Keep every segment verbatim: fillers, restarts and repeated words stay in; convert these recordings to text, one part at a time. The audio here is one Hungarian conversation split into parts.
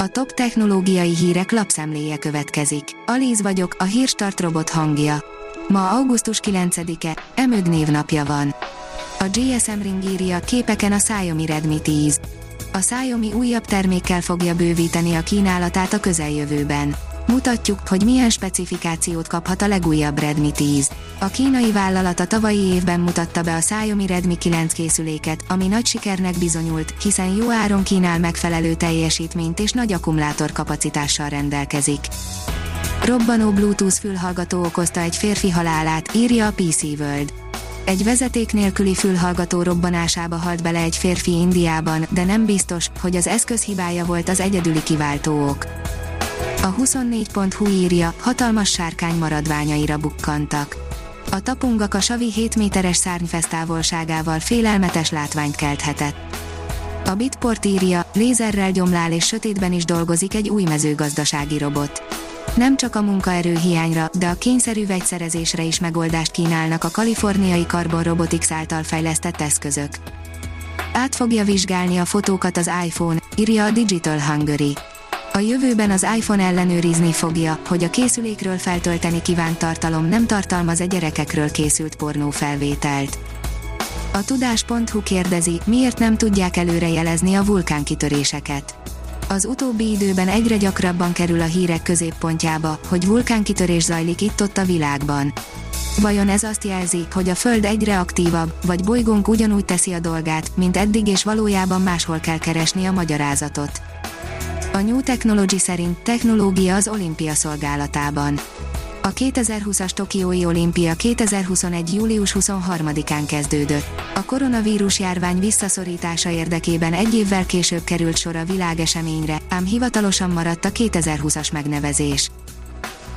A top technológiai hírek lapszemléje következik. Alíz vagyok, a Hírstart robot hangja. Ma augusztus kilencedike, Emög névnapja van. A gé es em Ring írja, képeken a Xiaomi Redmi tíz. A Xiaomi újabb termékkel fogja bővíteni a kínálatát a közeljövőben. Mutatjuk, hogy milyen specifikációt kaphat a legújabb Redmi tíz. A kínai vállalat a tavalyi évben mutatta be a Xiaomi Redmi kilenc készüléket, ami nagy sikernek bizonyult, hiszen jó áron kínál megfelelő teljesítményt és nagy akkumulátorkapacitással rendelkezik. Robbanó Bluetooth fülhallgató okozta egy férfi halálát, írja a pé cé World. Egy vezeték nélküli fülhallgató robbanásába halt bele egy férfi Indiában, de nem biztos, hogy az eszköz hibája volt az egyedüli kiváltó ok. A huszonnégy pont hu írja, hatalmas sárkány maradványaira bukkantak. A tapungak a savi hét méteres szárnyfesztávolságával félelmetes látványt kelthetett. A Bitport írja, lézerrel gyomlál és sötétben is dolgozik egy új mezőgazdasági robot. Nem csak a munkaerő hiányra, de a kényszerű vegyszerezésre is megoldást kínálnak a kaliforniai Carbon Robotics által fejlesztett eszközök. Át fogja vizsgálni a fotókat az iPhone, írja a Digital Hungary. A jövőben az iPhone ellenőrizni fogja, hogy a készülékről feltölteni kívánt tartalom nem tartalmaz a gyerekekről készült pornófelvételt. A tudás pont hu kérdezi, miért nem tudják előre jelezni a vulkánkitöréseket. Az utóbbi időben egyre gyakrabban kerül a hírek középpontjába, hogy vulkánkitörés zajlik itt-ott a világban. Vajon ez azt jelzi, hogy a Föld egyre aktívabb, vagy bolygónk ugyanúgy teszi a dolgát, mint eddig, és valójában máshol kell keresni a magyarázatot? A New Technology szerint technológia az olimpia szolgálatában. A kétezer-húszas Tokiói olimpia kétezer-huszonegy július huszonharmadikán kezdődött. A koronavírus járvány visszaszorítása érdekében egy évvel később került sor a világeseményre, ám hivatalosan maradt a kétezer-húszas megnevezés.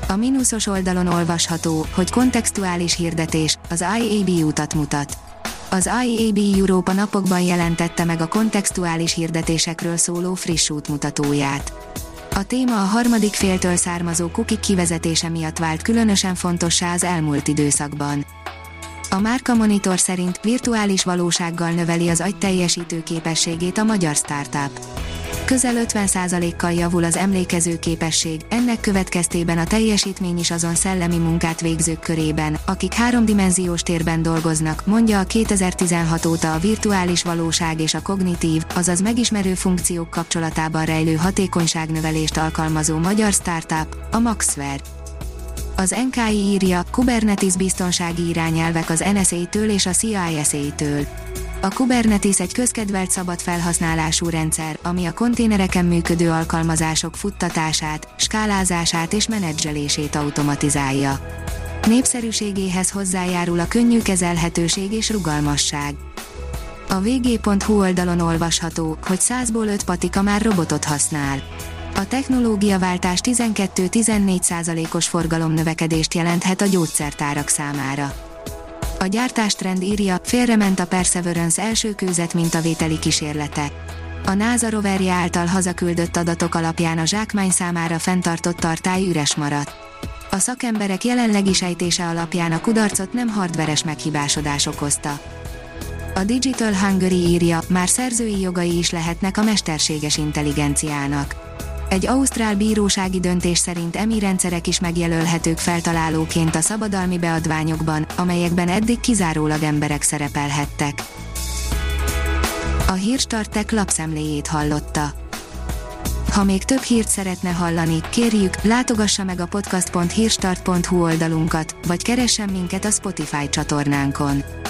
A mínuszos oldalon olvasható, hogy kontextuális hirdetés, az i á bé utat mutat. Az i á bé Európa napokban jelentette meg a kontextuális hirdetésekről szóló friss útmutatóját. A téma a harmadik féltől származó cookie kivezetése miatt vált különösen fontossá az elmúlt időszakban. A Márka Monitor szerint virtuális valósággal növeli az agy teljesítő képességét a magyar startup. Közel ötven százalékkal javul az emlékező képesség, ennek következtében a teljesítmény is azon szellemi munkát végzők körében, akik háromdimenziós térben dolgoznak, mondja a kétezer-tizenhat óta a virtuális valóság és a kognitív, azaz megismerő funkciók kapcsolatában rejlő hatékonyságnövelést alkalmazó magyar startup, a Maxver. Az en ká i írja, Kubernetes biztonsági irányelvek az en es á-től és a cé i es á-től. A Kubernetes egy közkedvelt szabad felhasználású rendszer, ami a konténereken működő alkalmazások futtatását, skálázását és menedzselését automatizálja. Népszerűségéhez hozzájárul a könnyű kezelhetőség és rugalmasság. A vg.hu oldalon olvasható, hogy százból öt patika már robotot használ. A technológiaváltás tizenkettő-tizennégy százalékos forgalomnövekedést jelenthet a gyógyszertárak számára. A gyártástrend írja, félrement a Perseverance első kőzet mintavételi kísérlete. A NASA roverje által hazaküldött adatok alapján a zsákmány számára fenntartott tartály üres maradt. A szakemberek jelenlegi sejtése alapján a kudarcot nem hardveres meghibásodás okozta. A Digital Hungary írja, már szerzői jogai is lehetnek a mesterséges intelligenciának. Egy ausztrál bírósági döntés szerint e em i rendszerek is megjelölhetők feltalálóként a szabadalmi beadványokban, amelyekben eddig kizárólag emberek szerepelhettek. A Hírstart Tech lapszemléjét hallotta. Ha még több hírt szeretne hallani, kérjük, látogassa meg a podcast pont hírstart pont hu oldalunkat, vagy keressen minket a Spotify csatornánkon.